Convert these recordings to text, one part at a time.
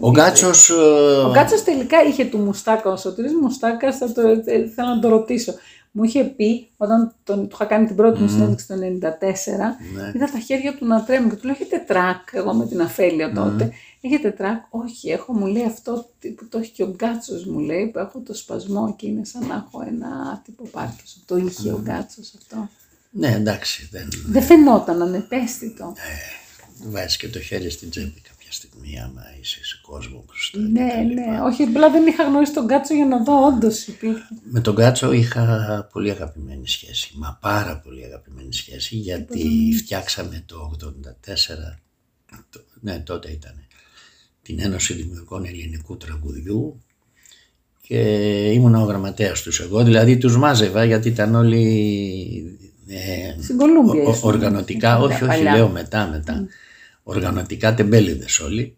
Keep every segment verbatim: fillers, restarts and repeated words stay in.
Ο Γκάτσος... Ο Γκάτσος τελικά είχε του Μουστάκα, ο Σωτήρης Μουστάκας, θα το, θέλω να το ρωτήσω. Μου είχε πει, όταν τον, του είχα κάνει την πρώτη μου mm. συνέντευξη το ενενήντα τέσσερα, ναι. είδα τα χέρια του να τρέμουν και του λέω, έχετε τρακ, εγώ με την αφέλεια τότε. Mm. Έχετε τρακ, όχι, έχω, μου λέει αυτό που το έχει και ο Γκάτσος, μου λέει, που έχω το σπασμό και είναι σαν να έχω ένα τύπο Πάρκινσον. Το είχε mm. ο Γκάτσος αυτό. Ναι, εντάξει. Δεν, δεν φαινόταν, ανεπαίσθητο. Ναι, βάζει και το χέρι στην τσέπη κάποια στιγμή, άμα είσαι σε κόσμο μπροστά. Ναι, ναι, όχι, απλά δεν είχα γνωρίσει τον Γκάτσο για να δω, όντως υπήρχε. Με τον Γκάτσο είχα πολύ αγαπημένη σχέση, μα πάρα πολύ αγαπημένη σχέση, γιατί Υπότιμη. φτιάξαμε το ογδόντα τέσσερα, το, ναι, τότε ήταν, την Ένωση Δημιουργών Ελληνικού Τραγουδιού. Και ήμουν ο γραμματέας τους εγώ, δηλαδή τους μάζευα, γιατί ήταν όλοι ε, στην Κολούμπια, ο, ο, οργανωτικά, όχι, όχι, λέω μετά, μετά, mm. οργανωτικά τεμπέληδες όλοι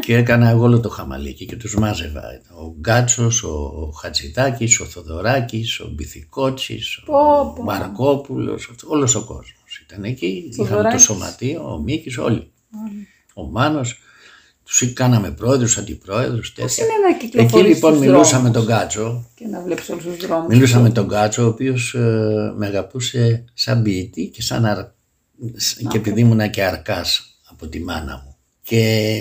και έκανα εγώ όλο το χαμαλίκι και τους μάζευα. Ο Γκάτσος, ο Χατζηδάκης, ο Θοδωράκης, ο Μπιθικότσης, oh, ο oh. Μαρκόπουλος, όλος ο κόσμος ήταν εκεί, είχαμε το σωματείο, ο Μίκης, όλοι, oh. ο Μάνος. Τους κάναμε πρόεδρους, αντιπρόεδρους, τέσσερα. Εκεί λοιπόν μιλούσαμε τον Γκάτσο. Και να βλέπεις όλους τους δρόμους. Μιλούσαμε τον Γκάτσο, ο οποίος ε, με αγαπούσε σαν ποιητή και, σαν αρ... και επειδή ήμουνα και αρκάς από τη μάνα μου. Και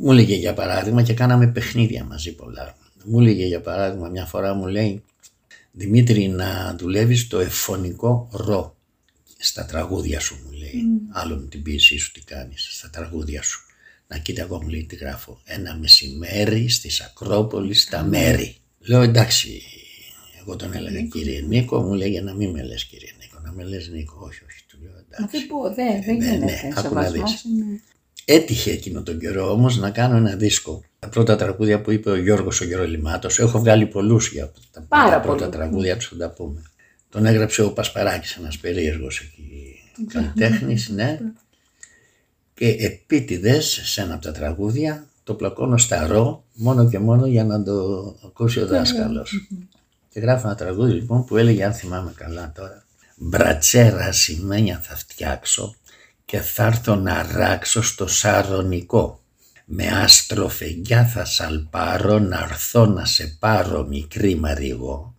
μου έλεγε για παράδειγμα, και κάναμε παιχνίδια μαζί πολλά. Μου έλεγε για παράδειγμα, μια φορά μου λέει, Δημήτρη, να δουλεύεις το εφωνικό ρο στα τραγούδια σου, μου λέει. Mm. Άλλον την ποιησή σου τι κάνεις, στα τραγούδια σου. Να κοίτα, εγώ μου λέει τι γράφω. Ένα μεσημέρι στις Ακρόπολης στα μέρη. Λέω εντάξει, εγώ τον έλεγα κύριε Νίκο, μου λέγε να μην με λες κύριε Νίκο, να με λες Νίκο. Όχι, όχι, του λέω εντάξει. Πω, δε, ε, δεν γίνεται. Ναι, άκου να δεις. Είναι... Έτυχε εκείνο τον καιρό όμως να κάνω ένα δίσκο. Τα πρώτα τραγούδια που είπε ο Γιώργος ο Γερολιμάτος, έχω βγάλει πολλούς για τα, τα πρώτα τραγούδια του, θα τα πούμε. Τον έγραψε ο Πασπαράκης, ένας περίεργος εκεί καλλιτέχνης, ναι. Και επίτηδες σε ένα από τα τραγούδια το πλακώνω στα ρο μόνο και μόνο για να το ακούσει ο δάσκαλος. Και γράφω ένα τραγούδι λοιπόν που έλεγε, αν θυμάμαι καλά τώρα, μπρατσέρα σημαίνια θα φτιάξω και θα έρθω να ράξω στο σαρονικό. Με αστροφεγγιά θα σαλπάρω να έρθω να σε πάρω μικρή μαριγό.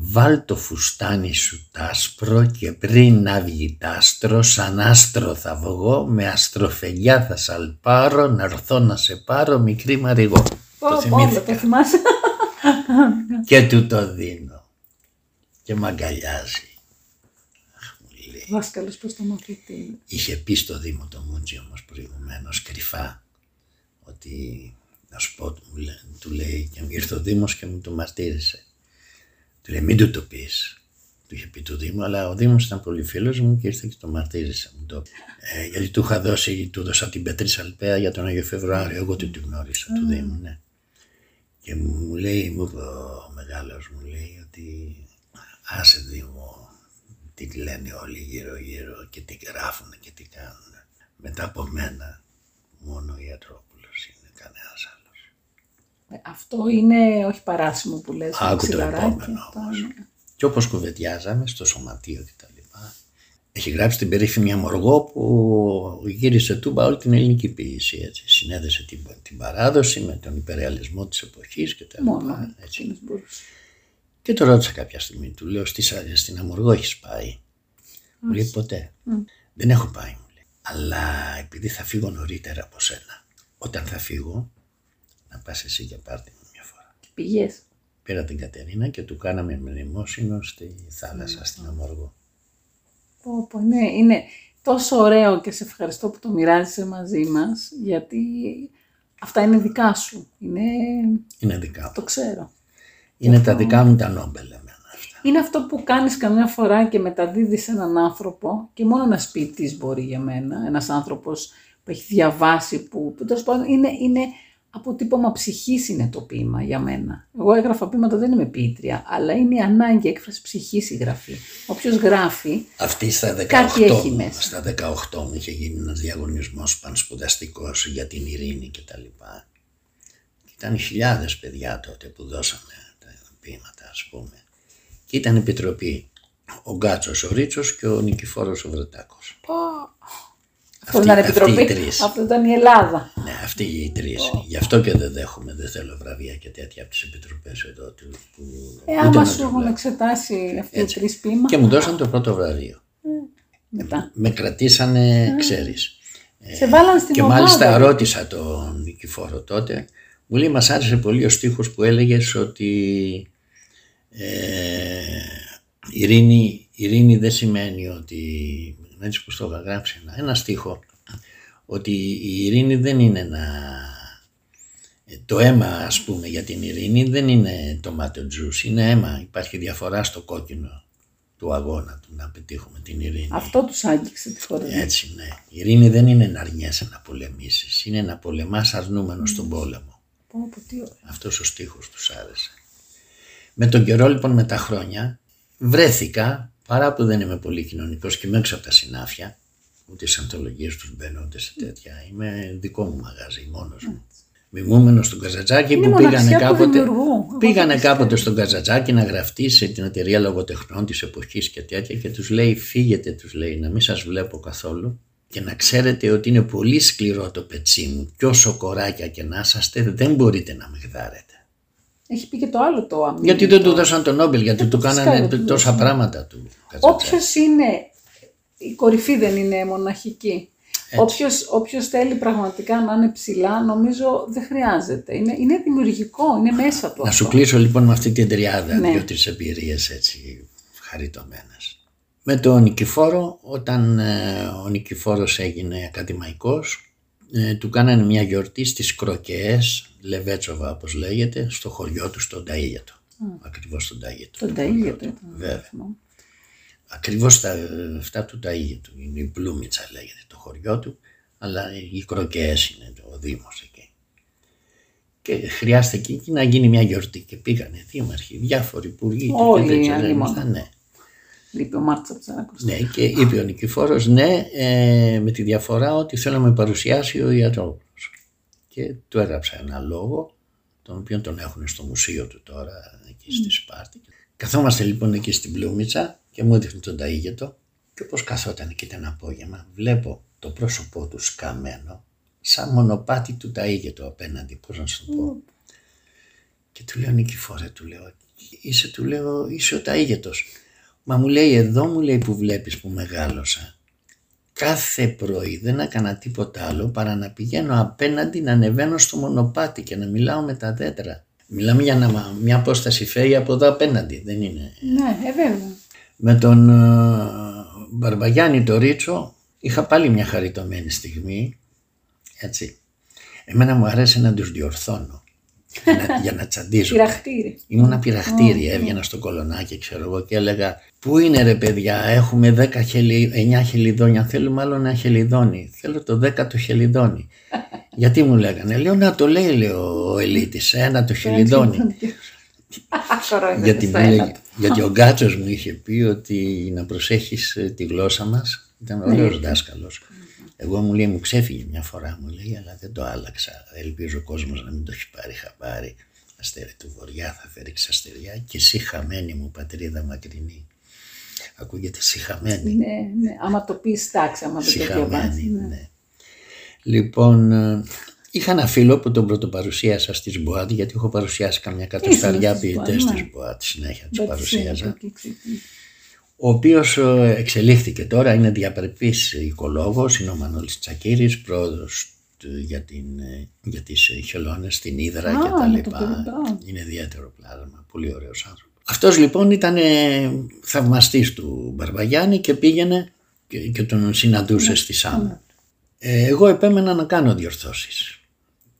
Βάλ το φουστάνι σου τάσπρο και πριν να βγει τάστρο σαν άστρο θα βγω, με αστροφεγγιά θα σαλπάρω να έρθω να σε πάρω μικρή μαριγό. Oh, το θυμήθηκα. Oh, το θυμάσαι. Και του το δίνω και μ' αγκαλιάζει. Βάσκαλος προς το μαθητή. Είχε πει στο Δήμο το Μούντζι όμως προηγουμένως κρυφά ότι, να σου πω, του λέει, και ήρθε ο Δήμος και μου το μαρτύρησε. Του λέει, μην του το πεις. Του είχε πει του Δήμου, αλλά ο Δήμος ήταν πολύ φίλος μου και ήρθε και το μαρτύρισε. Μου το... Ε, γιατί του είχα δώσει, του δώσα την Πετρή Σαλπέα για τον Άγιο Φεβρουάριο. Εγώ την γνώρισα, mm. του Δήμου, ναι. Και μου λέει, μου είπε ο μεγάλος, μου λέει ότι άσε Δήμο, τι λένε όλοι γύρω-γύρω και τι γράφουν και τι κάνουν. Μετά από μένα, μόνο ο Ιατρόπουλος είναι, κανένας άλλος. Αυτό είναι όχι παράσημο που λες. Άκου το επόμενο όμως. Και όπως κουβεντιάζαμε στο σωματείο και τα λοιπά, έχει γράψει την περίφημη Αμοργό που γύρισε τούμπα όλη την ελληνική ποιήση, έτσι. Συνέδεσε την, την παράδοση με τον υπερεαλισμό της εποχής και τα μόνο, λοιπά. Έτσι. Και το ρώτησα κάποια στιγμή, του λέω, στις, στην Αμοργό έχεις πάει? Μου λέει ποτέ. Mm. Δεν έχω πάει, μου λέει. Αλλά επειδή θα φύγω νωρίτερα από σένα, όταν θα φύγω, να πας εσύ για πάρτι μου μια φορά. Και πηγές. Πήρα την Κατερίνα και του κάναμε μνημόσυνο στη θάλασσα, mm. στην Αμοργό. Όπο, ναι, είναι τόσο ωραίο και σε ευχαριστώ που το μοιράζεσαι μαζί μας, γιατί αυτά είναι δικά σου. Είναι, είναι δικά μου. Το ξέρω. Είναι αυτό... τα δικά μου τα νόμπελ εμένα αυτά. Είναι αυτό που κάνεις καμιά φορά και μεταδίδεις έναν άνθρωπο, και μόνο ένας ποιητής μπορεί για μένα, ένας άνθρωπος που έχει διαβάσει, που, που τόσο πάνω, είναι... είναι αποτύπωμα ψυχής είναι το ποίημα για μένα. Εγώ έγραφα ποίηματα, δεν είμαι ποιήτρια, αλλά είναι η ανάγκη έκφραση ψυχής η γραφή. Όποιος γράφει, αυτή στα δεκαοκτώ, κάτι έχει μέσα. Στα δεκαοκτώ μου είχε γίνει ένας διαγωνισμός πανσπουδαστικός για την ειρήνη και τα λοιπά. Ήταν χιλιάδες παιδιά τότε που δώσαμε τα ποίηματα, ας πούμε. Και ήταν επιτροπή ο Γκάτσος, ο Ρίτσος και ο Νικηφόρος ο Βρεττάκος. Oh. Αυτή, ήταν επιτροπή. Αυτό ήταν η Ελλάδα. Ναι, αυτοί οι τρεις. Oh. Γι' αυτό και δεν δέχομαι, δεν θέλω βραβεία και τέτοια από τις επιτροπές εδώ. Που... Ε, άμα σου έχουν εξετάσει αυτοί οι τρεις ποίημα. Και μου δώσαν το πρώτο βραβείο. Mm. Μετά. Με κρατήσανε, mm. ξέρεις. Σε βάλαν στην και ομάδα. Μάλιστα ρώτησα τον Νικηφόρο τότε. Μου λέει, μας άρεσε πολύ ο στίχος που έλεγες ότι ε, ειρήνη, ειρήνη δεν σημαίνει ότι, έτσι που το είχα γράψει ένα, ένα στίχο, ότι η ειρήνη δεν είναι ένα, το αίμα ας πούμε για την ειρήνη δεν είναι tomato juice, είναι αίμα, υπάρχει διαφορά στο κόκκινο του αγώνα του να πετύχουμε την ειρήνη. Αυτό τους άγγιξε τη χώρα. Έτσι ναι, η ειρήνη δεν είναι να αρνιέσαι να πολεμήσεις, είναι να πολεμάς αρνούμενος mm. στον πόλεμο. Αυτός ο στίχος τους άρεσε. Με τον καιρό λοιπόν, με τα χρόνια, βρέθηκα, παρά που δεν είμαι πολύ κοινωνικός και μέσα από τα συνάφια, ούτε στις ανθολογίες τους μπαίνω, ούτε σε τέτοια, είμαι δικό μου μαγαζί μόνος μου. Μιμούμενος στον Καζατζάκη είναι που πήγανε κάποτε, πήγανε κάποτε στον Καζατζάκη να γραφτεί σε την εταιρεία λογοτεχνών της εποχής και τέτοια και τους λέει φύγετε, τους λέει, να μην σας βλέπω καθόλου. Και να ξέρετε ότι είναι πολύ σκληρό το πετσί μου και όσο κοράκια και να είσαστε δεν μπορείτε να με γδάρετε. Έχει πει και το άλλο το αμήν. Γιατί δεν το... του δώσαν τον Νόμπελ, γιατί δεν του κάνανε το τόσα πράγματα του. Όποιος είναι, η κορυφή δεν είναι μοναχική. Όποιος, όποιος θέλει πραγματικά να είναι ψηλά, νομίζω δεν χρειάζεται. Είναι, είναι δημιουργικό, είναι μέσα του. Να αυτό. Σου κλείσω λοιπόν με αυτή την τριάδα, ναι. Δύο-τρεις εμπειρίες έτσι χαριτωμένες. Με τον Νικηφόρο, όταν ε, ο Νικηφόρος έγινε ακαδημαϊκός, ε, του κάνανε μια γιορτή στις Κροκέες, Λεβέτσοβα όπως λέγεται, στο χωριό του στον Ταΐγετο. Mm. Ακριβώς στον Ταΐγετο. Στον Ταΐγετο. Βέβαια. Mm. Ακριβώς τα, αυτά του Ταΐγετου. Είναι η Πλούμιτσα λέγεται το χωριό του, αλλά οι Κροκέες είναι ο δήμος εκεί. Και χρειάστηκε εκεί να γίνει μια γιορτή και πήγανε δήμαρχοι, διάφοροι υπουργοί. Όλοι οι άλλοι. Είπε ο Μάρτης ναι, και είπε ο Νικηφόρος, ναι, ε, με τη διαφορά ότι θέλω να με παρουσιάσει ο Ιατρόπουλος. Και του έγραψα ένα λόγο, τον οποίο τον έχουν στο μουσείο του τώρα, εκεί στη Σπάρτη. Mm. Καθόμαστε λοιπόν εκεί στην Πλούμιτσα και μου έδειχνε τον Ταΐγετο. Και όπως καθόταν εκεί ένα απόγευμα, βλέπω το πρόσωπό του σκαμμένο, σαν μονοπάτι του Ταΐγετο απέναντι, πώς να σου το πω. Mm. Και του λέω, Νικηφόρε, του λέω, είσαι, του λέω, είσαι ο Ταΐγετος. Μα μου λέει εδώ μου λέει που βλέπεις που μεγάλωσα. Κάθε πρωί δεν έκανα τίποτα άλλο παρά να πηγαίνω απέναντι να ανεβαίνω στο μονοπάτι και να μιλάω με τα δέντρα. Μιλάμε για να, μια απόσταση φέρει από εδώ απέναντι, δεν είναι. Ναι, ε, βέβαια. Με τον ε, Μπαρμπαγιάννη τον Ρίτσο είχα πάλι μια χαριτωμένη στιγμή. Έτσι. Εμένα μου αρέσει να τους διορθώνω. Για να, για να τσαντίζω. Πειραχτήρι. Ήμουνα πειραχτήρι. Oh, έβγαινα yeah. στο κολονάκι, ξέρω εγώ, και έλεγα: πού είναι ρε παιδιά, έχουμε δέκα χελι... εννιά χελιδόνια. Θέλουμε άλλο ένα χελιδόνι. Θέλω το δέκατο χελιδόνι. Γιατί μου λέγανε, λέω να το λέει, λέω ο Ελίτης, ένα το χελιδόνι. γιατί, λέγε, γιατί ο Γκάτσος μου είχε πει ότι να προσέχεις τη γλώσσα μας. Ήταν ωραίος δάσκαλος. Εγώ μου λέει, μου ξέφυγε μια φορά, μου λέει, αλλά δεν το άλλαξα. Ελπίζω ο κόσμος να μην το έχει πάρει χαμπάρι. Αστέρι του βοριά θα φέρει ξαστεριά και εσύ χαμένη μου πατρίδα μακρινή. Ακούγεται συχαμένη. Ναι, ναι, άμα το πεις τάξη, άμα το διαβάσεις. Ναι. Ναι. Λοιπόν, είχα ένα φίλο που τον πρωτοπαρουσίασα στις ΜΠΟΑΤ, γιατί έχω παρουσιάσει καμιά κατοσταριά ποιητές στις ΜΠΟΑΤ, συνέχεια τους παρουσίαζα. Ο οποίος εξελίχθηκε τώρα, είναι διαπρεπής οικολόγος, είναι ο Μανώλης Τσακίρης, πρόεδρος για, την, για τις χελώνες στην Ύδρα ah, και τα λοιπά. Είναι ιδιαίτερο πλάσμα, πολύ ωραίος άνθρωπος. Αυτός λοιπόν ήταν θαυμαστής του Μπαρμπαγιάννη και πήγαινε και, και τον συναντούσε στη Σάμμο. Εγώ επέμενα να κάνω διορθώσεις.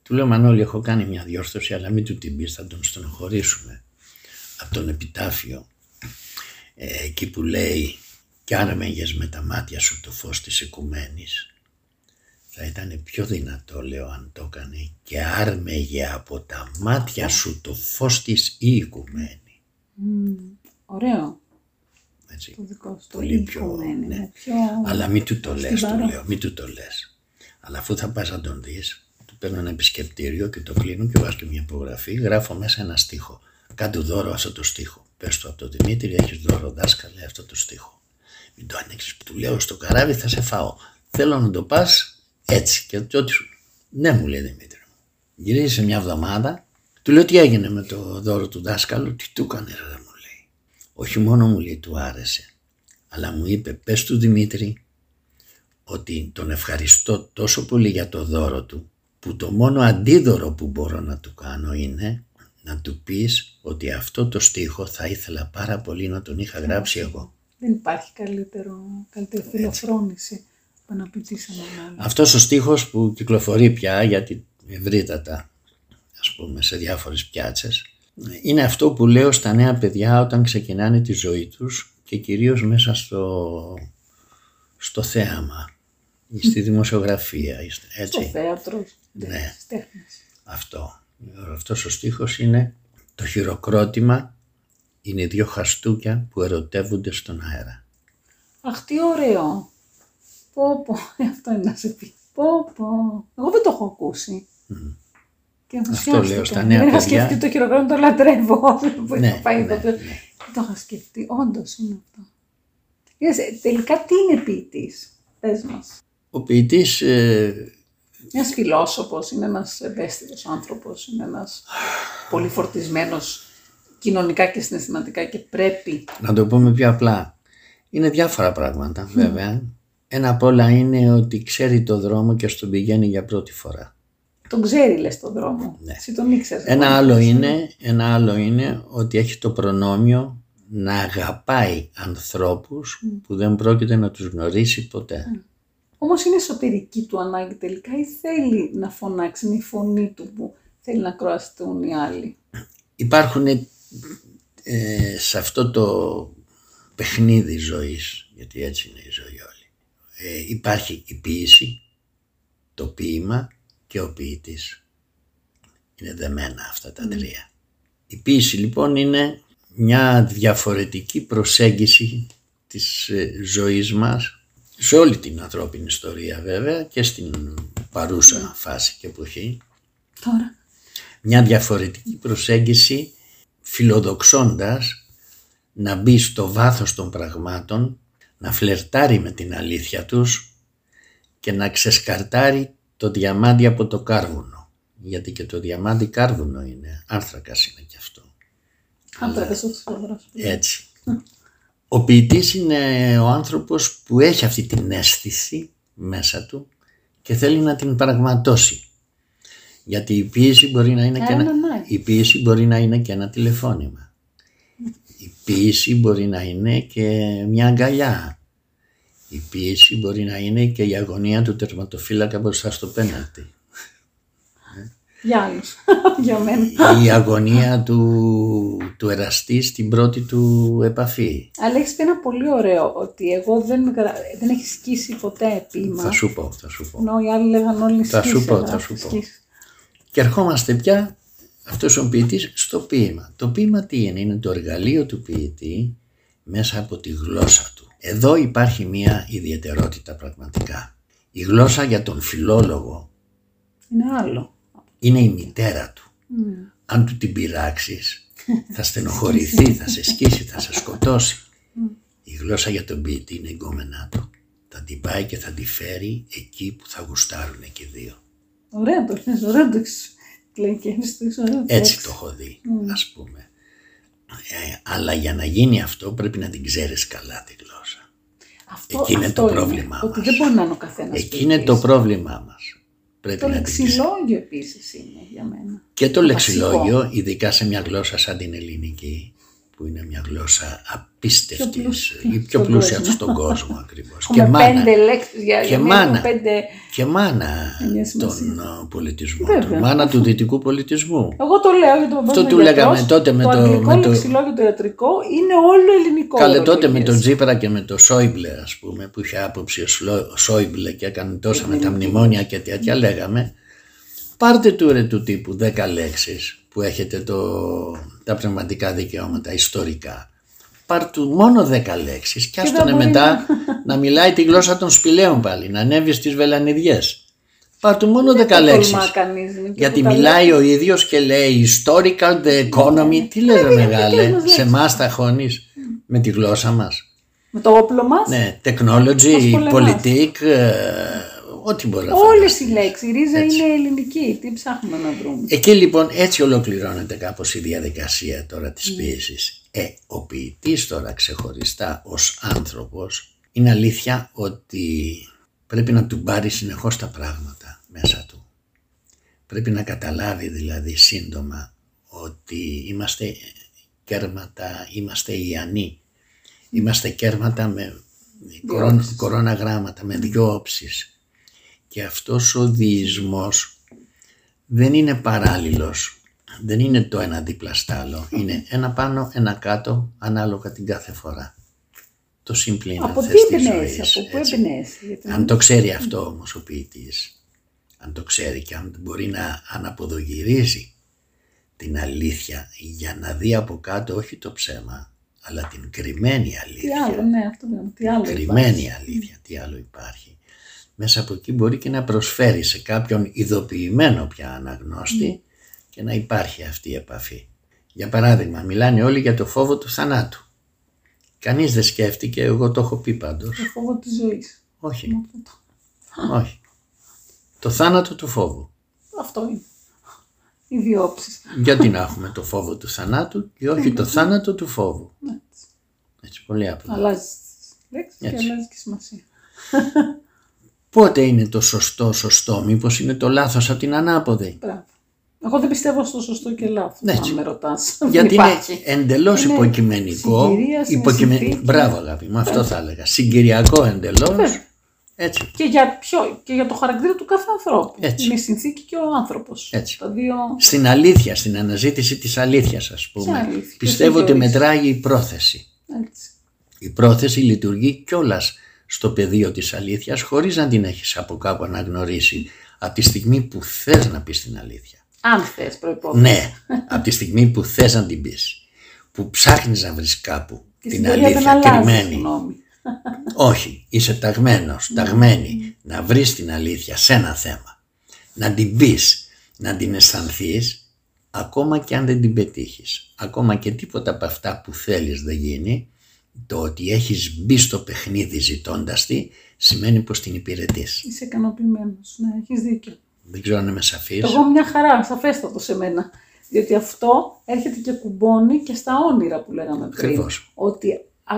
Του λέω Μανώλη, έχω κάνει μια διορθώση, αλλά μην του την πεις, θα τον στενοχωρήσουμε από τον επιτάφιο. Εκεί που λέει «Κι άρμεγες με τα μάτια σου το φως της οικουμένης». Θα ήταν πιο δυνατό, λέω, αν το έκανε «Και άρμεγε από τα μάτια σου το φως της η οικουμένη». Mm, ωραίο. Έτσι, το δικό σου, πολύ πιο, οικουμένη, ναι. πιο... Αλλά μην του το λες, του λέω, μην του το λες. Αλλά αφού θα πας να τον δεις, του παίρνω ένα επισκεπτήριο και το κλείνω και βάζω και μια υπογραφή, γράφω μέσα ένα στίχο. Κάντου δώρο αυτό το στίχο. Πες του από τον Δημήτρη, έχεις δώρο δάσκαλε αυτό το στίχο. Μην το ανοίξεις, του λέω στο καράβι θα σε φάω. θέλω να το πας έτσι και ό,τι σου. Ναι, μου λέει Δημήτρη. Γυρίζει μια εβδομάδα, του λέω τι έγινε με το δώρο του δάσκαλου, τι του έκανε, δεν μου λέει. Όχι μόνο μου λέει του άρεσε, αλλά μου είπε πες του Δημήτρη ότι τον ευχαριστώ τόσο πολύ για το δώρο του, που το μόνο αντίδωρο που μπορώ να του κάνω είναι να του πεις ότι αυτό το στίχο θα ήθελα πάρα πολύ να τον είχα γράψει εγώ. Δεν υπάρχει καλύτερο, καλύτερη φιλοφρόνηση από να πετύσαι έναν άλλο. Αυτός ο στίχος που κυκλοφορεί πια, γιατί ευρύτατα, ας πούμε, σε διάφορες πιάτσες, είναι αυτό που λέω στα νέα παιδιά όταν ξεκινάνε τη ζωή τους και κυρίως μέσα στο, στο θέαμα ή στη δημοσιογραφία. Έτσι. Στο θέατρο, ναι. Στις τέχνες. Αυτό. Αυτός ο στίχος είναι το χειροκρότημα, είναι δύο χαστούκια που ερωτεύονται στον αέρα. Αχ, τι ωραίο. Πω πω, αυτό είναι να σε πει. Πω πω. Εγώ δεν το έχω ακούσει. Mm. Και αυτό λέω στα νέα παιδιά. Δεν είχα σκεφτεί το χειροκρότημα, το λατρεύω. Ναι, πάει ναι, το... ναι. Δεν το είχα σκεφτεί. Όντως είναι αυτό. Είδες, τελικά τι είναι ποιητής, πες μας. Ο ποιητής... Ε... Ένας φιλόσοφος, είναι ένας ευαίσθητος άνθρωπος, είναι ένας πολύ φορτισμένος κοινωνικά και συναισθηματικά και πρέπει... Να το πούμε πιο απλά. Είναι διάφορα πράγματα βέβαια. Mm. Ένα απ' όλα είναι ότι ξέρει το δρόμο και στον πηγαίνει για πρώτη φορά. Τον ξέρει λες τον δρόμο, ναι. Εσύ τον ήξερες. Ένα άλλο, είναι, ένα άλλο είναι ότι έχει το προνόμιο να αγαπάει ανθρώπους mm. που δεν πρόκειται να τους γνωρίσει ποτέ. Mm. Όμως είναι εσωτερική του ανάγκη τελικά ή θέλει να φωνάξει, είναι η φωνή του που θέλει να κροαστούν οι άλλοι. Υπάρχουν ε, σε αυτό το παιχνίδι ζωής, γιατί έτσι είναι η ζωή όλη, ε, υπάρχει η ποίηση, το ποίημα και ο ποιητής. Είναι δεμένα αυτά τα τρία. Η ποίηση λοιπόν είναι μια διαφορετική προσέγγιση της ζωής μας σε όλη την ανθρώπινη ιστορία βέβαια και στην παρούσα φάση και εποχή. Τώρα. Μια διαφορετική προσέγγιση φιλοδοξώντας να μπει στο βάθος των πραγμάτων, να φλερτάρει με την αλήθεια τους και να ξεσκαρτάρει το διαμάντι από το κάρβουνο. Γιατί και το διαμάντι κάρβουνο είναι, άνθρακας είναι και αυτό. Άνθρακας όπως το έτσι. Ο ποιητής είναι ο άνθρωπος που έχει αυτή την αίσθηση μέσα του και θέλει να την πραγματώσει. Γιατί η ποίηση μπορεί να είναι, και ένα, η ποίηση μπορεί να είναι και ένα τηλεφώνημα. Η ποίηση μπορεί να είναι και μια αγκαλιά. Η ποίηση μπορεί να είναι και η αγωνία του τερματοφύλακα μπροστά στο πέναλτι. Για άλλους, για μένα. Η αγωνία του, του εραστή στην πρώτη του επαφή. Αλλά έχεις πει ένα πολύ ωραίο, ότι εγώ δεν, δεν έχει σκίσει ποτέ ποίημα. Θα σου πω, θα σου πω. Ενώ οι άλλοι λέγαν όλοι σκίσει. Θα σου πω, θα σου πω. Και ερχόμαστε πια, αυτός ο ποιητής, στο ποίημα. Το ποίημα τι είναι, είναι το εργαλείο του ποιητή μέσα από τη γλώσσα του. Εδώ υπάρχει μια ιδιαιτερότητα πραγματικά. Η γλώσσα για τον φιλόλογο είναι άλλο. Είναι η μητέρα του. Mm. Αν του την πειράξεις, θα στενοχωρηθεί, θα σε σκίσει, θα σε σκοτώσει. Mm. Η γλώσσα για τον ποιητή είναι η γκόμενά του. Θα την πάει και θα τη φέρει εκεί που θα γουστάρουν και οι δύο. Ωραία το έχεις, ωραία το έχεις. Έτσι το έχω δει, mm. ας πούμε. Ε, αλλά για να γίνει αυτό πρέπει να την ξέρεις καλά τη γλώσσα. Αυτό, εκεί είναι το είναι, πρόβλημά ότι μας. Δεν μπορεί να είναι ο καθένας. Εκεί είναι το πρόβλημά μας. Το λεξιλόγιο επίσης είναι για μένα. Και το λεξιλόγιο, βασικό. Ειδικά σε μια γλώσσα σαν την ελληνική, που είναι μια γλώσσα απίστευτη, η πιο πλούσια στον κόσμο ακριβώς. Και μάνα, για, και, για μάνα πέντε... και μάνα τον πολιτισμό, τον μάνα του δυτικού πολιτισμού. Εγώ το λέω για τον παγκόσμιο. Αυτό του λέγαμε τότε με το. Το αγγλικό λεξιλόγιο, το ιατρικό είναι όλο ελληνικό. Καλέ τότε με τον Τζίπρα και με το Σόιμπλε, ας πούμε, που είχε άποψη ο Σόιμπλε και έκανε τόσα με τα μνημόνια και τέτοια, λέγαμε. Πάρτε του ρε του τύπου δέκα λέξεις που έχετε το, τα πνευματικά δικαιώματα ιστορικά. Πάρτε του μόνο δέκα λέξεις και άστονε μετά να... να μιλάει τη γλώσσα των σπηλαίων πάλι, να ανέβει στις βελανιδιές. Πάρτε του μόνο δέκα λέξεις. Γιατί μιλάει ο ίδιος και λέει historical, the economy, τι λες μεγάλε, σε εμάς τα χώνεις με τη γλώσσα μας. με το όπλο μας. Ναι, technology, politique, ε, ό,τι μπορεί να φάει. Όλες οι λέξεις, η ρίζα έτσι είναι ελληνική, τι ψάχνουμε να βρούμε. Εκεί λοιπόν έτσι ολοκληρώνεται κάπως η διαδικασία τώρα της mm. ποιήσης. Ε, ο ποιητής τώρα ξεχωριστά ως άνθρωπος, είναι αλήθεια ότι πρέπει να του πάρει συνεχώς τα πράγματα μέσα του. Πρέπει να καταλάβει δηλαδή σύντομα ότι είμαστε κέρματα, είμαστε ιανοί, είμαστε κέρματα με κορον, κορώνα γράμματα, με δυο όψεις. Και αυτός ο διεισμός δεν είναι παράλληλος, δεν είναι το ένα δίπλα στ' άλλο, είναι ένα πάνω, ένα κάτω, ανάλογα την κάθε φορά. Το συμπλήν αν θες της ζωής, από πού εμπνέεσαι, γιατί... Αν το ξέρει αυτό όμως ο ποιητής, αν το ξέρει και αν μπορεί να αναποδογυρίζει την αλήθεια για να δει από κάτω όχι το ψέμα, αλλά την κρυμμένη αλήθεια. Τι άλλο, ναι, αυτό είναι. Τι άλλο κρυμμένη υπάρχει. αλήθεια, τι άλλο υπάρχει. Μέσα από εκεί μπορεί και να προσφέρει σε κάποιον ειδοποιημένο πια αναγνώστη mm. και να υπάρχει αυτή η επαφή. Για παράδειγμα, μιλάνε όλοι για το φόβο του θανάτου. Κανείς δεν σκέφτηκε, εγώ το έχω πει πάντως. Το φόβο της ζωής. Όχι. Όχι. Το θάνατο του φόβου. Αυτό είναι. Οι δύο όψεις. Γιατί να έχουμε το φόβο του θανάτου και όχι το θάνατο του φόβου. Έτσι. Έτσι πολύ απλά. Αλλάζει τις λέξεις και αλλάζει και σημασία. Πότε είναι το σωστό σωστό, μήπως είναι το λάθος από την ανάποδη. Μπράβο. Εγώ δεν πιστεύω στο σωστό και λάθος, ναι, αν με ρωτάς. Γιατί υπάρχει. Είναι εντελώς είναι υποκειμενικό. Συγκυρία, υποκειμενικό. Μπράβο αγάπη μου, αυτό θα έλεγα. Συγκυριακό εντελώς. Έτσι. Και, για ποιο, και για το χαρακτήρα του κάθε ανθρώπου. Έτσι. Είναι η συνθήκη και ο άνθρωπος. Τα δύο... Στην αλήθεια, στην αναζήτηση της αλήθειας, ας πούμε. Αλήθεια. Πιστεύω ότι μετράει η πρόθεση. Έτσι. Η πρόθεση λειτουργεί κιόλας στο πεδίο της αλήθειας, χωρίς να την έχεις από κάπου αναγνωρίσει. Από τη στιγμή που θες να πεις την αλήθεια. Αν θες, προϋπόθεση. Ναι, από τη στιγμή που θες να την πεις. Που ψάχνεις να βρεις κάπου και την αλήθεια κρυμμένη. Όχι, είσαι ταγμένος, ταγμένη να βρεις την αλήθεια σε ένα θέμα. Να την πεις, να την αισθανθείς, ακόμα και αν δεν την πετύχεις. Ακόμα και τίποτα από αυτά που θέλεις δεν γίνει, το ότι έχεις μπει στο παιχνίδι ζητώντας τη, σημαίνει πως την υπηρετείς. Είσαι ικανοποιημένος, ναι, έχεις δίκιο. Δεν ξέρω αν είμαι σαφής. Εγώ μια χαρά, σαφέστατο σε μένα. Διότι αυτό έρχεται και κουμπώνει και στα όνειρα που λέγαμε πριν. Ακριβώς. Ότι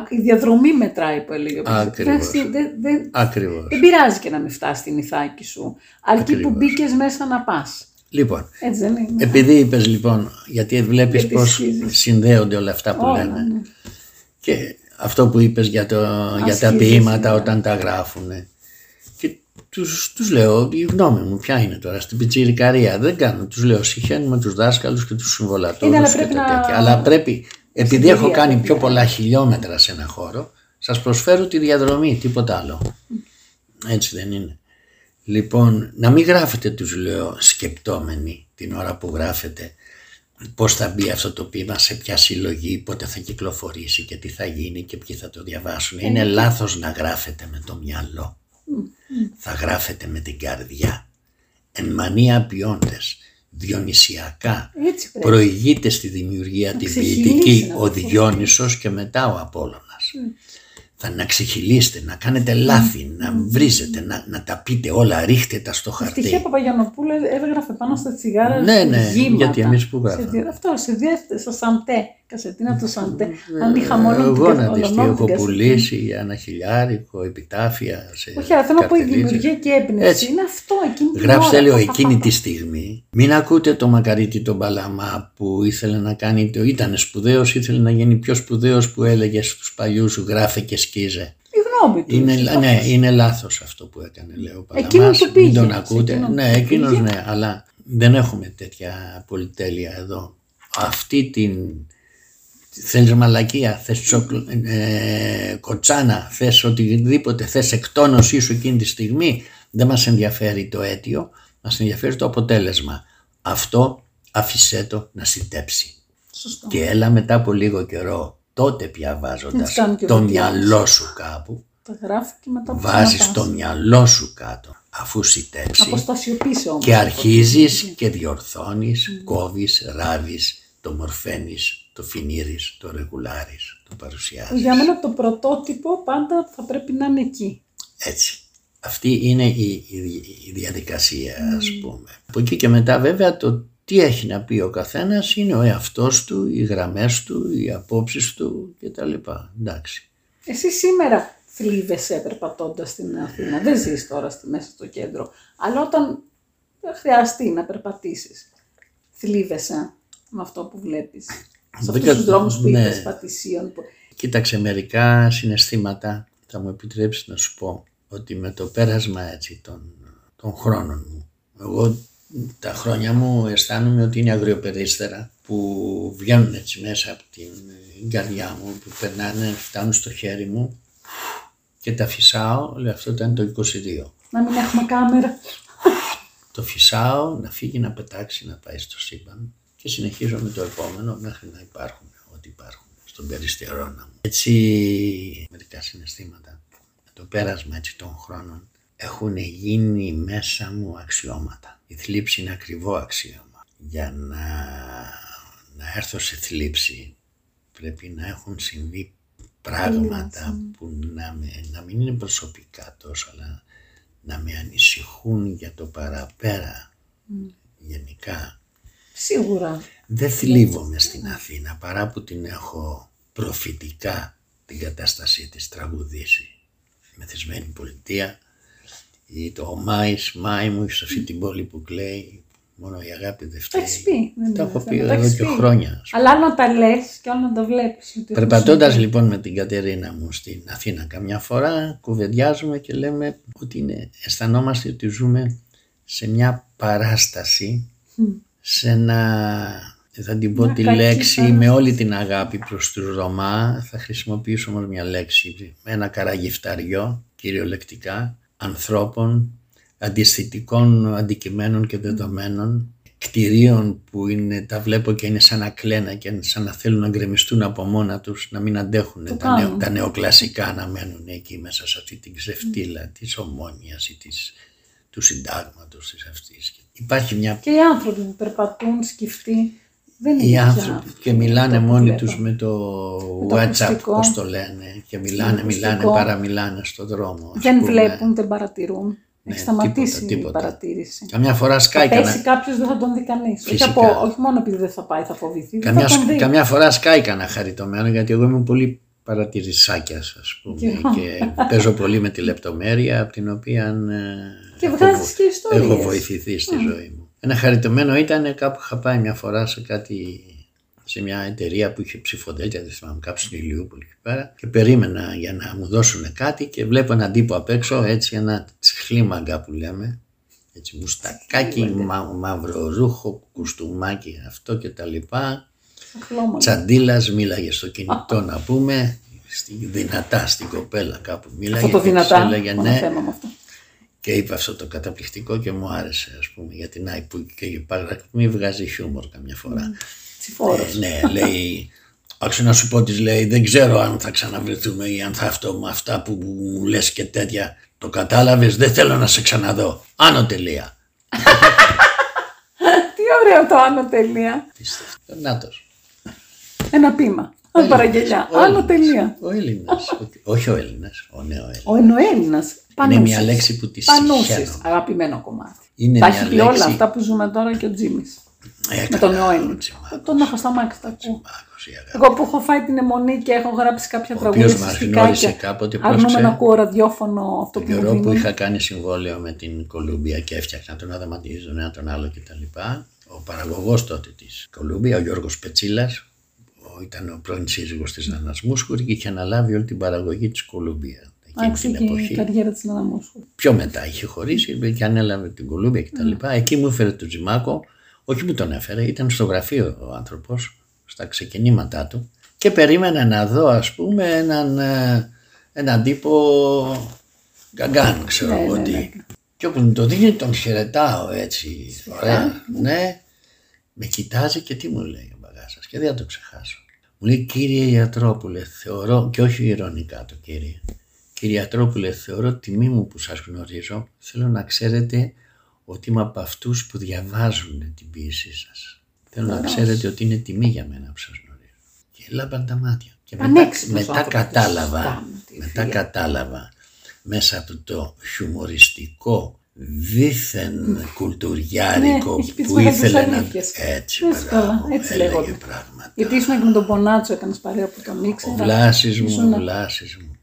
η διαδρομή μετράει που έλεγε. Ακριβώς. Δεν, δεν, Ακριβώς. δεν πειράζει και να μην φτάσει στην Ιθάκη σου. Αρκεί που μπήκε μέσα να πας. Λοιπόν, έτσι δεν είναι. Επειδή είπες λοιπόν, γιατί βλέπεις πως συνδέονται όλα αυτά που όλα, λένε. Ναι. Και αυτό που είπες για, το, για τα ποίηματα όταν τα γράφουνε. Τους, τους λέω, η γνώμη μου ποια είναι τώρα, στην πιτσιρικαρία δεν κάνω. Τους λέω, συχαίνουμε τους δάσκαλους και τους συμβολατόρους και τα να... τέτοια. Αλλά πρέπει, επειδή έχω κάνει πιο πολλά χιλιόμετρα σε ένα χώρο, σας προσφέρω τη διαδρομή, τίποτα άλλο. Έτσι δεν είναι. Λοιπόν, να μην γράφετε, τους λέω, σκεπτόμενοι την ώρα που γράφετε, πώς θα μπει αυτό το ποίημα, σε ποια συλλογή, πότε θα κυκλοφορήσει και τι θα γίνει και ποιοι θα το διαβάσουν. Είναι, είναι λάθος να γράφετε με το μυαλό. Θα γράφετε με την καρδιά. Εν μανία ποιώντες, διονυσιακά. Προηγείται στη δημιουργία την ποιητική ο Διόνυσος και μετά ο Απόλλωνας. Mm. Θα να ξεχυλίσετε, να κάνετε λάθη, mm. να βρίζετε, mm. να, να τα πείτε όλα, ρίχτε τα στο χαρτί. Η στοιχεία Παπαγιαννοπούλου έβγραφε πάνω στα τσιγάρα. Ναι, ναι, γήματα. Γιατί εμείς που γράφαμε. Αυτό, σε διέθετε, στο Σαντέ. Κασετίνα το Σαντέ. Αν είχα μόνο εγώ την να δεις τι έχω πουλήσει, ένα χιλιάρικο, επιτάφια. Σε όχι, αλλά θέλω να πω η δημιουργία και έμπνευση. Είναι αυτό εκείνη τη στιγμή. Γράψτε, λέω, εκείνη τη στιγμή. Μην ακούτε το Μακαρίτη τον Παλαμά που ήθελε να κάνει, το ήταν σπουδαίος, ήθελε να γίνει πιο σπουδαίος που έλεγε στους παλιούς σου γράφε και σκίζε. Η γνώμη του. Είναι, ναι, ναι, είναι λάθος αυτό που έκανε, λέω ο Παλαμάς. Εκείνο του πήγε. Μην τον ακούτε. Εκείνο... Ναι, εκείνος ναι, αλλά δεν έχουμε τέτοια πολυτέλεια εδώ. Αυτή την. Θες μαλακία, θες τσοκλ, ε, κοτσάνα, θες οτιδήποτε, θες εκτόνωσή σου εκείνη τη στιγμή. Δεν μας ενδιαφέρει το αίτιο, μας ενδιαφέρει το αποτέλεσμα. Αυτό αφήσέ το να συντέψει. Σωστό. Και έλα μετά από λίγο καιρό, τότε πια βάζοντας το μυαλό σου κάπου, το γράφει και μετά βάζεις το μυαλό σου κάτω. Αφού συντέψει και αρχίζεις και διορθώνεις, mm. κόβεις, ράβεις, το μορφαίνεις, το το Φινίρης, το Ρεγουλάρης, το παρουσιάζεις. Για μένα το πρωτότυπο πάντα θα πρέπει να είναι εκεί. Έτσι. Αυτή είναι η, η, η διαδικασία, mm. ας πούμε. Από εκεί και μετά βέβαια το τι έχει να πει ο καθένας είναι ο εαυτός του, οι γραμμές του, οι απόψεις του κτλ. Εντάξει. Εσύ σήμερα θλίβεσαι περπατώντας στην Αθήνα. Δεν ζεις τώρα στη, μέσα στο κέντρο. Αλλά όταν χρειαστεί να περπατήσεις, θλίβεσαι με αυτό που βλέπεις. Σε αυτούς τους δρόμους που είπες, ναι. Πατησίων. Που... Κοίταξε, μερικά συναισθήματα θα μου επιτρέψει να σου πω ότι με το πέρασμα έτσι, των, των χρόνων μου, εγώ τα χρόνια μου αισθάνομαι ότι είναι αγριοπερίστερα που βγαίνουν έτσι μέσα από την καρδιά μου, που περνάνε, φτάνουν στο χέρι μου και τα φυσάω, λέω αυτό ήταν το είκοσι δύο. Να μην έχουμε κάμερα. Το φυσάω, να φύγει, να πετάξει, να πάει στο σύμπαν και συνεχίζω με το επόμενο μέχρι να υπάρχουν ό,τι υπάρχουν στον περιστερώνα μου. Έτσι μερικά συναισθήματα, το πέρασμα έτσι των χρόνων, έχουν γίνει μέσα μου αξιώματα. Η θλίψη είναι ακριβό αξίωμα. Για να, να έρθω σε θλίψη πρέπει να έχουν συμβεί πράγματα που να, με, να μην είναι προσωπικά τόσο, αλλά να με ανησυχούν για το παραπέρα mm. γενικά. Σίγουρα. Δεν θλίβομαι στην Αθήνα, παρά που την έχω προφητικά την κατάστασή της τραγουδήσει. Η μεθυσμένη πολιτεία ή το Μάης, Μάη μου, σε αυτή την πόλη που κλαίει, μόνο η αγάπη δεν φταίει. Τα έχεις πει. Τα έχω πει εδώ και χρόνια. Αλλά να τα λες και όλα να τα βλέπεις. Περπατώντας λοιπόν με την Κατερίνα μου στην Αθήνα καμιά φορά, κουβεντιάζουμε και λέμε ότι είναι, αισθανόμαστε ότι ζούμε σε μια παράσταση, mm. σε ένα, θα την πω μια τη λέξη, με όλη την αγάπη προς τους Ρωμά, θα χρησιμοποιήσω όμως μια λέξη, με ένα καραγιφταριό, κυριολεκτικά, ανθρώπων, αντισθητικών αντικειμένων και δεδομένων, κτηρίων που είναι, τα βλέπω και είναι σαν να κλαίνε και σαν να θέλουν να γκρεμιστούν από μόνα τους, να μην αντέχουν τα, νεο, τα νεοκλασικά να μένουν εκεί μέσα σε αυτή την ξεφτύλα mm. της Ομόνοιας ή της, του συντάγματος της αυτής. Υπάρχει μια... Και οι άνθρωποι που περπατούν σκυφτοί δεν είναι οι άνθρωποι και, και μιλάνε το μόνοι τους με το, με WhatsApp, το πώς το λένε, και μιλάνε, μιλάνε, παραμιλάνε στον δρόμο. Δεν πούμε. Βλέπουν, δεν παρατηρούν. Ναι, έχει σταματήσει τίποτα, τίποτα. Η παρατήρηση. Καμιά φορά σκάει κανένα. Πέσει κάποιος δεν θα τον δει κανείς. Όχι μόνο επειδή δεν θα πάει, θα φοβηθεί. Καμιά, θα τον καμιά φορά σκάει κανένα χαριτωμένο, γιατί εγώ είμαι πολύ παρατηρησάκιας, ας πούμε. Και, και παίζω πολύ με τη λεπτομέρεια από την οποία και έχω, και έχω βοηθηθεί στη mm. ζωή μου. Ένα χαριτωμένο ήταν κάπου είχα πάει μια φορά σε κάτι. Σε μια εταιρεία που είχε ψηφοδέλτια, δεν θυμάμαι, κάπου στην Ηλιούπολη εκεί πέρα, και περίμενα για να μου δώσουν κάτι και βλέπω έναν τύπο απ' έξω, έτσι ένα τσιχλίμαγκα που λέμε, έτσι μουστακάκι, μα, μαύρο ρούχο, κουστούμάκι αυτό και τα λοιπά. Τσαντίλας, μίλαγε στο κινητό να πούμε, στη, δυνατά στην κοπέλα κάπου μίλαγε. Αυτό το δυνατά, έλεγε, ναι, θέμα με αυτό. Και είπα αυτό το καταπληκτικό και μου άρεσε, ας πούμε, γιατί να που και μην βγάζει χιούμορ καμιά φορά. Ε, ναι, λέει, άξιο να σου πω τη λέει, δεν ξέρω αν θα ξαναβρεθούμε ή αν θα αυτό με αυτά που μου λες και τέτοια. Το κατάλαβες, δεν θέλω να σε ξαναδώ. Άνω τελεία. Τι ωραίο το άνω τελεία. Νάτος. Ένα πείμα. Αν παραγγελιά. Άνω τελεία. Ο Έλληνας. Όχι ο Έλληνας. Ο νεοέλληνας. Είναι μια λέξη που τη συγχαίρω. Αγαπημένο κομμάτι. Τα έχει πει όλα αυτά που ζούμε τώρα και ο Τζίμις. Έκανα, με τον Νόιν. Τον έχω σταμάξει, τα ακούω. Εγώ που έχω φάει την αιμονή και έχω γράψει κάποια τραγούδια στη σκικάκια. Αρνούμε να ακούω ραδιόφωνο αυτό που μου δίνει. Τον καιρό που είχα κάνει συμβόλαιο με την Κολούμπια και έφτιαχνα τον αδαματίζει τον ένα τον άλλο κτλ. Ο παραγωγός τότε της Κολούμπια, ο Γιώργος Πετσίλας, ήταν ο πρώην σύζυγος της Νανάς Μούσκουρη και είχε αναλάβει όλη την παραγωγή της Κολούμπια. Άρχισε και η καριέρα της Νανά Μούσκουρη. Πιο μετά είχε χωρίσει και ανέλαβε την Κολούμπια κτλ. Εκεί μου έφερε τον Τζιμάκο. Όχι που τον έφερε, ήταν στο γραφείο ο άνθρωπος, στα ξεκινήματά του και περίμενα να δω, ας πούμε, έναν, έναν τύπο γκαγκάν, ξέρω εγώ ναι, τι. Ναι, ναι. Και όπου μου το δίνει τον χαιρετάω έτσι, ωραία, ναι, με κοιτάζει και τι μου λέει ο μπαγάσας και δεν θα το ξεχάσω. Μου λέει, κύριε Ιατρόπουλε, θεωρώ, και όχι ειρωνικά το κύριε, κύριε Ιατρόπουλε, θεωρώ τιμή μου που σας γνωρίζω, θέλω να ξέρετε ότι είμαι από αυτούς που διαβάζουν την ποίησή σας. Θέλω να ξέρετε ότι είναι τιμή για μένα που σας γνωρίζω. Γέλαβαν τα μάτια. Και μετά, μετά κατάλαβα, μετά κατάλαβα μέσα από το χιουμοριστικό δίθεν κουλτουριάρικο ναι, που ήθελε να... Έτσι, μπράβο, έτσι έλεγε λέγοντα. Πράγματα. Γιατί ήσουν και με τον Πονάτσο, έκανες παρέα που τον ήξερα. Ο Βλάσης μου, να... ο Βλάσης μου.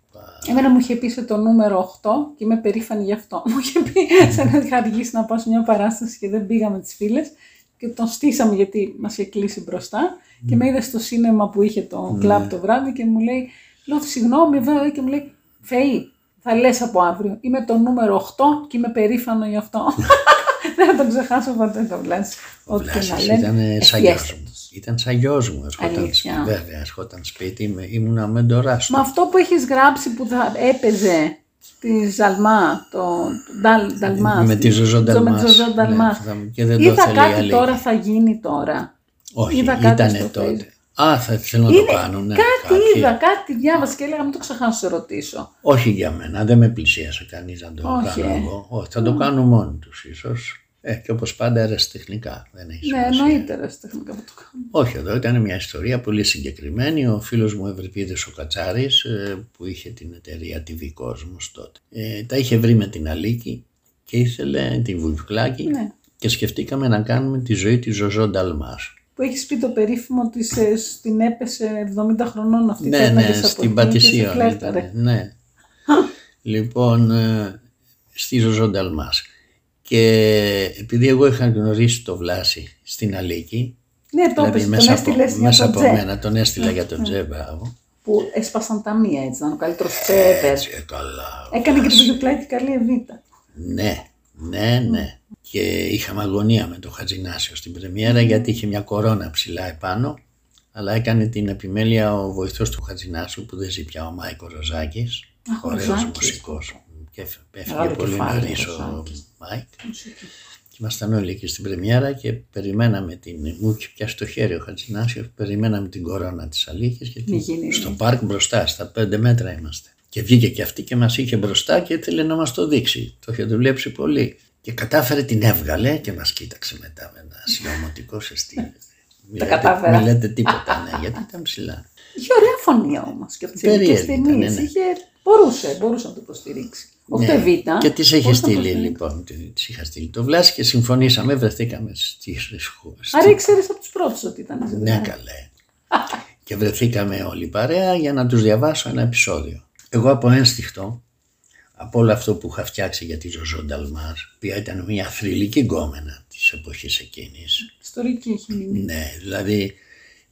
Εμένα μου είχε πει σε το νούμερο οκτώ και είμαι περήφανη γι' αυτό. Μου είχε πει σαν να είχα αργήσει να πάω σε μια παράσταση και δεν πήγα με τις φίλες. Και τον στήσαμε γιατί μας είχε κλείσει μπροστά. Mm. Και με είδε στο σίνεμα που είχε το κλαμπ mm. το βράδυ και μου λέει, λέω συγγνώμη βέβαια και μου λέει, Φεΐ, θα λες από αύριο. Είμαι το νούμερο οκτώ και είμαι περήφανο γι' αυτό. Δεν θα τον ξεχάσω ποτέ το Βλάση. Ο Βλάσης ήταν σαν γιος μου. Ήταν σαν γιος μου. Βέβαια, έρχονταν σπίτι, ήμουνα μεντοράς του. Μα αυτό που έχεις γράψει που θα έπαιζε στη Ζαλμά, το Νταλμάς. Με τη Ζωζώ Νταλμάς. Είδα κάτι τώρα θα γίνει τώρα. Όχι, ήτανε τότε. Α, θα θέλω να είναι, το κάνω, ναι. Κάτι κάποιοι. είδα, κάτι διάβασα και έλεγα, μην το ξεχάσω να σε ρωτήσω. Όχι για μένα, δεν με πλησίασε κανείς να το Όχι. κάνω εγώ. Όχι, θα mm. το κάνω μόνοι τους ίσως. Ε, και όπως πάντα αεραστεχνικά, δεν έχει σημασία. Ναι, εννοείται αεραστεχνικά που το κάνω. Όχι, εδώ ήταν μια ιστορία πολύ συγκεκριμένη. Ο φίλος μου Ευρυπίδης ο Κατσάρης, που είχε την εταιρεία τι βι Κόσμος τότε, ε, τα είχε βρει με την Αλίκη και ήθελε τη Βουγιουκλάκι ναι. και σκεφτήκαμε να κάνουμε τη ζωή τη Ζοζώ Νταλμάς. Που έχεις πει το περίφημο ότι την έπεσε εβδομήντα χρονών αυτή. Ναι, ναι, στην Πατησίων ήταν, ναι. Λοιπόν, στη Ζωζώ Νταλμάς. Και επειδή εγώ είχα γνωρίσει το Βλάση στην Αλίκη, ναι, το δηλαδή μέσα, τον από, μέσα από μένα, τον έστειλα για τον Τζέμπα. Που έσπασαν τα μία έτσι, ήταν ο καλύτερος Τσέβερ. Έκανε και το Βουγιουκλάκι καλή Εβίτα. Ναι, ναι, ναι. Και είχαμε αγωνία με το Χατζινάσιο στην πρεμιέρα γιατί είχε μια κορώνα ψηλά επάνω, αλλά έκανε την επιμέλεια ο βοηθός του Χατζινάσιου που δεν ζει πια, ο Μάικος Ροζάκης, ωραίος μουσικός και έφυγε πολύ νωρίς ο Μάικ. Και ήμασταν όλοι εκεί στην πρεμιέρα και περιμέναμε την. Μου είχε πιάσει το χέρι ο Χατζινάσιος, περιμέναμε την κορώνα της Αλίκης γιατί στο πάρκ μπροστά, στα πέντε μέτρα είμαστε. Και βγήκε και αυτή και μας είχε μπροστά και ήθελε να μας το δείξει. Το είχε δουλέψει πολύ. Και κατάφερε, την έβγαλε και μας κοίταξε μετά με ένα συνωμοτικό σε στήλη. Τα κατάφερα. Μη λέτε τίποτα, ναι, γιατί ήταν ψηλά. Είχε ωραία φωνία όμως και από τις ελληνικές ταινίες. Ναι. Είχε... Μπορούσε, μπορούσε να το υποστηρίξει. Ναι. Ούτε βήτα. Και τις είχε στείλει λοιπόν, τις είχα στείλει το Βλάση και συμφωνήσαμε, βρεθήκαμε στις χώρες. Άρα ήξερες από τους πρώτους ότι ήταν. Ναι, ναι. Καλέ. Και βρεθήκαμε όλοι παρέα για να τους διαβάσω ένα επεισόδιο. Εγώ από ένστιχτο. Από όλο αυτό που είχα φτιάξει για τη Ζωζώ Νταλμάς, που ήταν μια θρυλική γκόμενα της εποχής εκείνης. Ιστορική έχει μείνει. Ναι, δηλαδή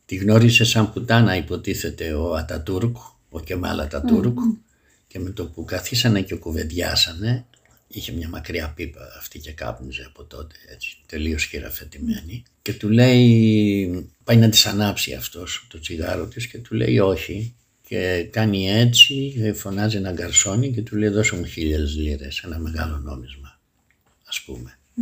τη γνώρισε σαν πουτάνα υποτίθεται ο Ατατούρκ, ο Κεμάλ Ατατούρκ mm-hmm. και με το που καθίσανε και κουβεντιάσανε, είχε μια μακριά πίπα αυτή και κάπνιζε από τότε, έτσι, τελείως χειραφετημένη και του λέει, πάει να της ανάψει αυτός το τσιγάρο της και του λέει όχι. Και κάνει έτσι, φωνάζει έναν γκαρσόνι και του λέει δώσε μου χίλιες λίρες, ένα μεγάλο νόμισμα ας πούμε. Mm.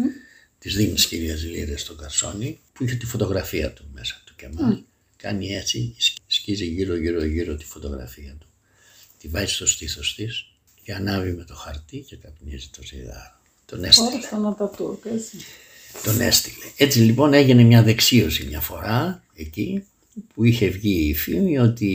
Της δίνεις χίλιες λίρες στον γκαρσόνι που είχε τη φωτογραφία του μέσα του Κεμάλ. Mm. Κάνει έτσι, σκίζει γύρω γύρω γύρω τη φωτογραφία του. Τη βάζει στο στήθος της και ανάβει με το χαρτί και καπνίζει το τσιγάρο. Τον έστειλε. Τον έστειλε. Έτσι λοιπόν έγινε μια δεξίωση μια φορά εκεί. Που είχε βγει η φήμη ότι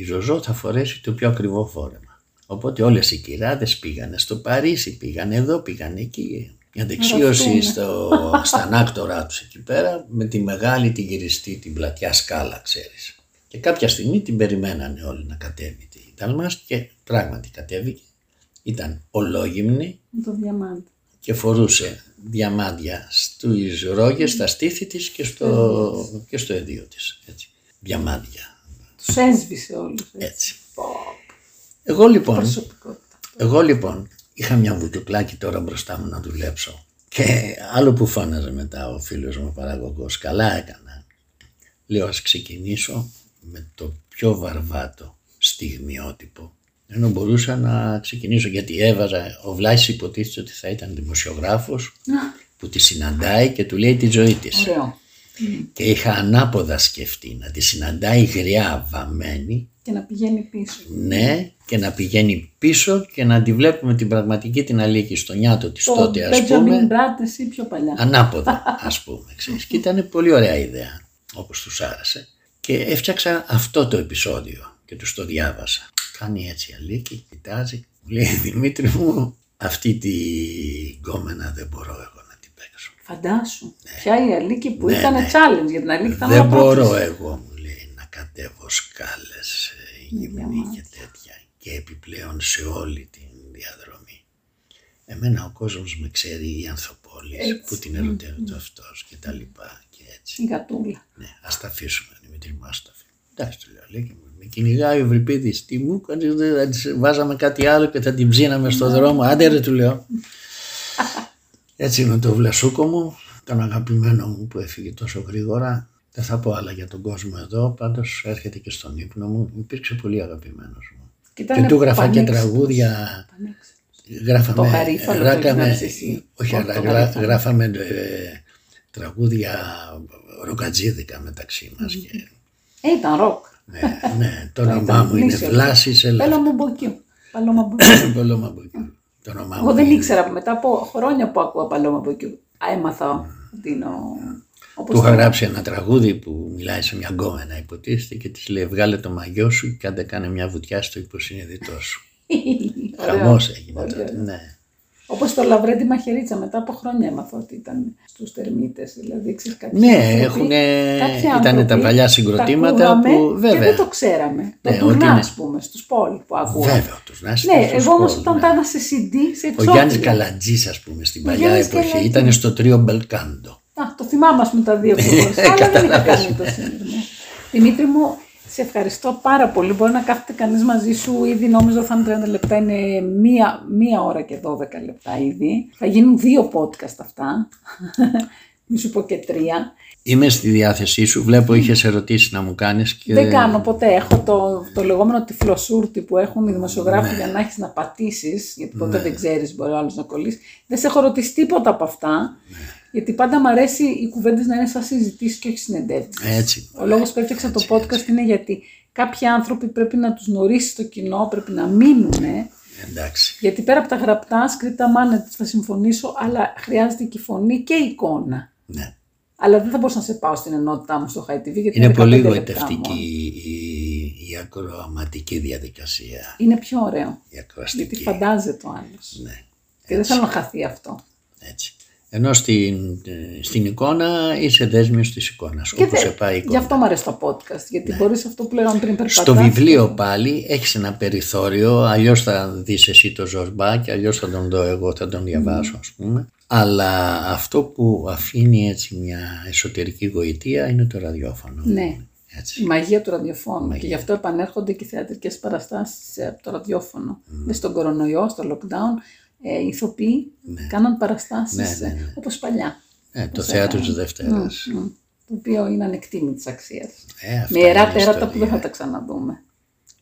η Ζωζώ θα φορέσει το πιο ακριβό φόρεμα. Οπότε όλες οι κυράδες πήγανε στο Παρίσι, πήγανε εδώ, πήγανε εκεί. Μια δεξίωση στο, στα άκτορά τους εκεί πέρα με τη μεγάλη την γυριστή, την πλατιά σκάλα, ξέρεις. Και κάποια στιγμή την περιμένανε όλοι να κατέβει τη Νταλμάς και πράγματι κατέβηκε. Ήταν ολόγυμνη και φορούσε διαμάντια στους ρόγες, στα στήθη της και στο, και στο εδίο της. Έτσι. Διαμάντια. Τους έσβησε όλους. Έτσι. Εγώ λοιπόν, εγώ λοιπόν είχα μια βουγιουκλάκι τώρα μπροστά μου να δουλέψω και άλλο που φώναζε μετά ο φίλος μου παραγωγός, καλά έκανα. Λέω ας ξεκινήσω με το πιο βαρβάτο στιγμιότυπο ενώ μπορούσα να ξεκινήσω γιατί έβαζα, ο Βλάσης υποτίθεται ότι θα ήταν δημοσιογράφος που τη συναντάει και του λέει τη ζωή της. Ωραίο. Και είχα ανάποδα σκεφτεί να τη συναντάει γριά βαμμένη και να πηγαίνει πίσω. Ναι, και να πηγαίνει πίσω και να τη βλέπουμε την πραγματική την Αλίκη στο νιάτο της το τότε ας πούμε. Το Μπέντζαμιν Μπράτες ή πιο παλιά. Ανάποδα ας πούμε. Ξέρεις. Και ήταν πολύ ωραία ιδέα όπως τους άρεσε. Και έφτιαξα αυτό το επεισόδιο και τους το διάβασα. Κάνει έτσι η Αλίκη, κοιτάζει, μου λέει Δημήτρη μου, αυτή την κόμενα δεν μπορώ εγώ να την παίξω. Φαντάσου, ναι. Ποια η Αλίκη που ναι, ήταν ναι. challenge για την Αλίκη ήταν όλα πρώτης. Δεν μπορώ εγώ, μου λέει, να κατέβω σκάλες, γυμνή και τέτοια και επιπλέον σε όλη την διαδρομή. Εμένα ο κόσμος με ξέρει, οι ανθοπόλεις έτσι. Που την ερωτεύεται mm. αυτός και τα λοιπά και έτσι. Η γατούλα. Ναι, ας τα αφήσουμε, Δημήτρη μου, ας τα αφήσουμε. Εντάξει, το λέω, Αλίκη μου. Κυνηγάει ο Ευρυπίδης, τι μου, βάζαμε κάτι άλλο και θα την ψήναμε στον δρόμο, άντε ρε του λέω. Έτσι με το βλασούκο μου, τον αγαπημένο μου που έφυγε τόσο γρήγορα, δεν θα πω άλλα για τον κόσμο εδώ, πάντως έρχεται και στον ύπνο μου, υπήρξε πολύ αγαπημένος μου. Κοίτανε και του γράφα και τραγούδια, γράφαμε, ράκαμε, όχι αλλά γράφαμε τραγούδια ροκατζίδικα μεταξύ μας. Ήταν ροκ. Ναι, ναι, το όνομά μου είναι Βλάσης Ελαφρύ. Παλωμαμπούκι. Παλωμαμπούκι. Εγώ δεν ήξερα μετά από χρόνια που ακούω Παλωμαμπούκι. Έμαθα ότι είναι ο. Του είχα γράψει ένα τραγούδι που μιλάει σε μια γκόμενα, υποτίθεται, και τη λέει: Βγάλε το μαγιό σου και άντε κάνε μια βουτιά στο υποσυνείδητό σου. Χαμός έγινε τότε. Όπως το λαβρέντι μαχαιρίτσα, μετά από χρόνια έμαθα ότι ήταν στους Τερμίτες. Δηλαδή, ναι, ήταν τα παλιά συγκροτήματα που βέβαια. Και δεν το ξέραμε. Το ναι, τουρνά, α πούμε, στους Πολ που ακούγαμε. Βέβαια, το τουρνά. Ναι, εγώ όμως όταν τα σε σι ντι, σε εξώφυλλα. Ο Γιάννης Καλατζής, ας πούμε, στην παλιά εποχή ήταν στο τρίο Μπελκάντο. Α, το θυμάμαι, α πούμε, τα δύο που γνωρίζαμε. Αλλά δεν είχα κάνει το σύνδεσμο. Δημήτρη μου, σε ευχαριστώ πάρα πολύ. Μπορεί να κάθεται κανείς μαζί σου, ήδη νόμιζα θα είναι τριάντα λεπτά, είναι μία, μία ώρα και δώδεκα λεπτά ήδη. Θα γίνουν δύο podcast αυτά, μη σου πω και τρία. Είμαι στη διάθεσή σου, βλέπω είχες ερωτήσεις να μου κάνεις. Και... δεν κάνω ποτέ, έχω το, το λεγόμενο τυφλοσούρτι που έχουν οι δημοσιογράφοι ναι. για να έχεις να πατήσεις, γιατί ποτέ ναι. δεν ξέρεις, μπορεί ο άλλος να κολλήσει. Δεν σε έχω ρωτήσει τίποτα από αυτά. Ναι. Γιατί πάντα μου αρέσει οι κουβέντες να είναι σαν συζητήσεις και όχι συνεντεύξεις. Ο λόγος που έφτιαξα το podcast έτσι. Είναι γιατί κάποιοι άνθρωποι πρέπει να τους γνωρίσει το κοινό, πρέπει να μείνουν. Εντάξει. Γιατί πέρα από τα γραπτά, σκρίπτα μάνα, θα συμφωνήσω, αλλά χρειάζεται και η φωνή και η εικόνα. Ναι. Αλλά δεν θα μπορούσα να σε πάω στην ενότητά μου στο Χάι Τι Βι. Γιατί είναι πολύ γοητευτική η, η ακροαματική διαδικασία. Είναι πιο ωραίο. Η γιατί φαντάζεται ο άλλος. Ναι. Και δεν θέλω να χαθεί αυτό. Έτσι. Ενώ στην, στην εικόνα είσαι δέσμιος της εικόνας, και όπου δε, σε πάει η εικόνα. Γι' αυτό μου αρέσει το podcast, γιατί ναι. μπορείς αυτό που λέγαμε πριν περπατάς. Στο βιβλίο πάλι έχεις ένα περιθώριο, αλλιώς θα δεις εσύ το Ζορμπά και αλλιώς θα τον δω εγώ, θα τον διαβάσω mm. ας πούμε. Αλλά αυτό που αφήνει έτσι μια εσωτερική γοητεία είναι το ραδιόφωνο. Ναι, έτσι. Η μαγεία του ραδιοφώνου μαγεία. Και γι' αυτό επανέρχονται και οι θεατρικές παραστάσεις από το ραδιόφωνο. Mm. Στον κορονοϊό, στο lockdown. Ε, ηθοποιοί ναι. κάναν παραστάσεις ναι, ναι, ναι. όπως παλιά. Ε, το θέατρο της Δευτέρας. Mm, mm, το οποίο είναι ανεκτήμη της αξίας. Ε, με ιερά τέρατα που δεν θα τα ξαναδούμε.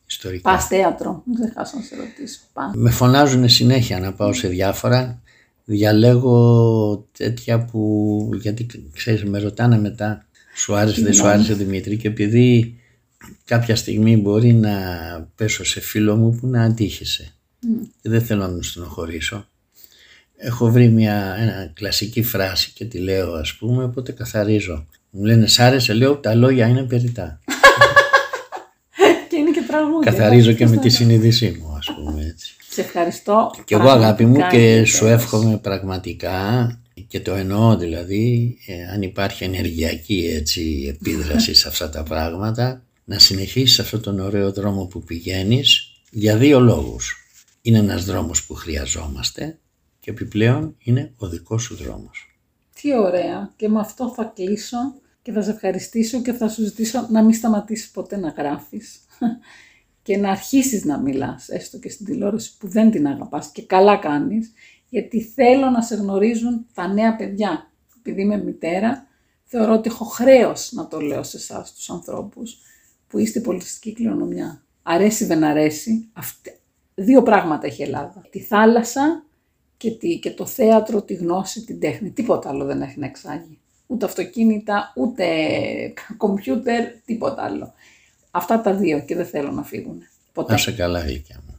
Ιστορικά. Πας θέατρο, δεν ξεχάσω να σε ρωτήσω. Πας. Με φωνάζουν συνέχεια να πάω σε διάφορα. Διαλέγω τέτοια που. Γιατί ξέρεις, με ρωτάνε μετά. Σου άρεσε, δεν σου άρεσε Δημήτρη, και επειδή κάποια στιγμή μπορεί να πέσω σε φίλο μου που να αντύχησε. Mm. Και δεν θέλω να τον στενοχωρήσω. Έχω βρει μια ένα κλασική φράση και τη λέω, ας πούμε, οπότε καθαρίζω. Μου λένε σ' άρεσε, λέω τα λόγια είναι περιτά. Και είναι και τραγούδια. Καθαρίζω και με τη συνείδησή μου, ας πούμε έτσι. Σε ευχαριστώ. Και εγώ αγάπη μου και σου εύχομαι πραγματικά, και το εννοώ δηλαδή, ε, αν υπάρχει ενεργειακή έτσι, επίδραση σε αυτά τα πράγματα, να συνεχίσεις αυτόν τον ωραίο δρόμο που πηγαίνεις για δύο λόγους. Είναι ένας δρόμος που χρειαζόμαστε και επιπλέον είναι ο δικός σου δρόμος. Τι ωραία, και με αυτό θα κλείσω και θα σε ευχαριστήσω και θα σου ζητήσω να μην σταματήσεις ποτέ να γράφεις και να αρχίσεις να μιλάς, έστω και στην τηλεόραση που δεν την αγαπάς και καλά κάνεις, γιατί θέλω να σε γνωρίζουν τα νέα παιδιά. Επειδή είμαι μητέρα, θεωρώ ότι έχω χρέος να το λέω σε εσάς τους ανθρώπους που είστε πολιτιστική κληρονομιά. Αρέσει δεν αρέσει, αυτή... δύο πράγματα έχει η Ελλάδα. Τη θάλασσα και, τη, και το θέατρο, τη γνώση, την τέχνη. Τίποτα άλλο δεν έχει να εξάγει. Ούτε αυτοκίνητα, ούτε κομπιούτερ, τίποτα άλλο. Αυτά τα δύο και δεν θέλω να φύγουν. Ποτέ. Να σε καλά, Γλυκιά μου.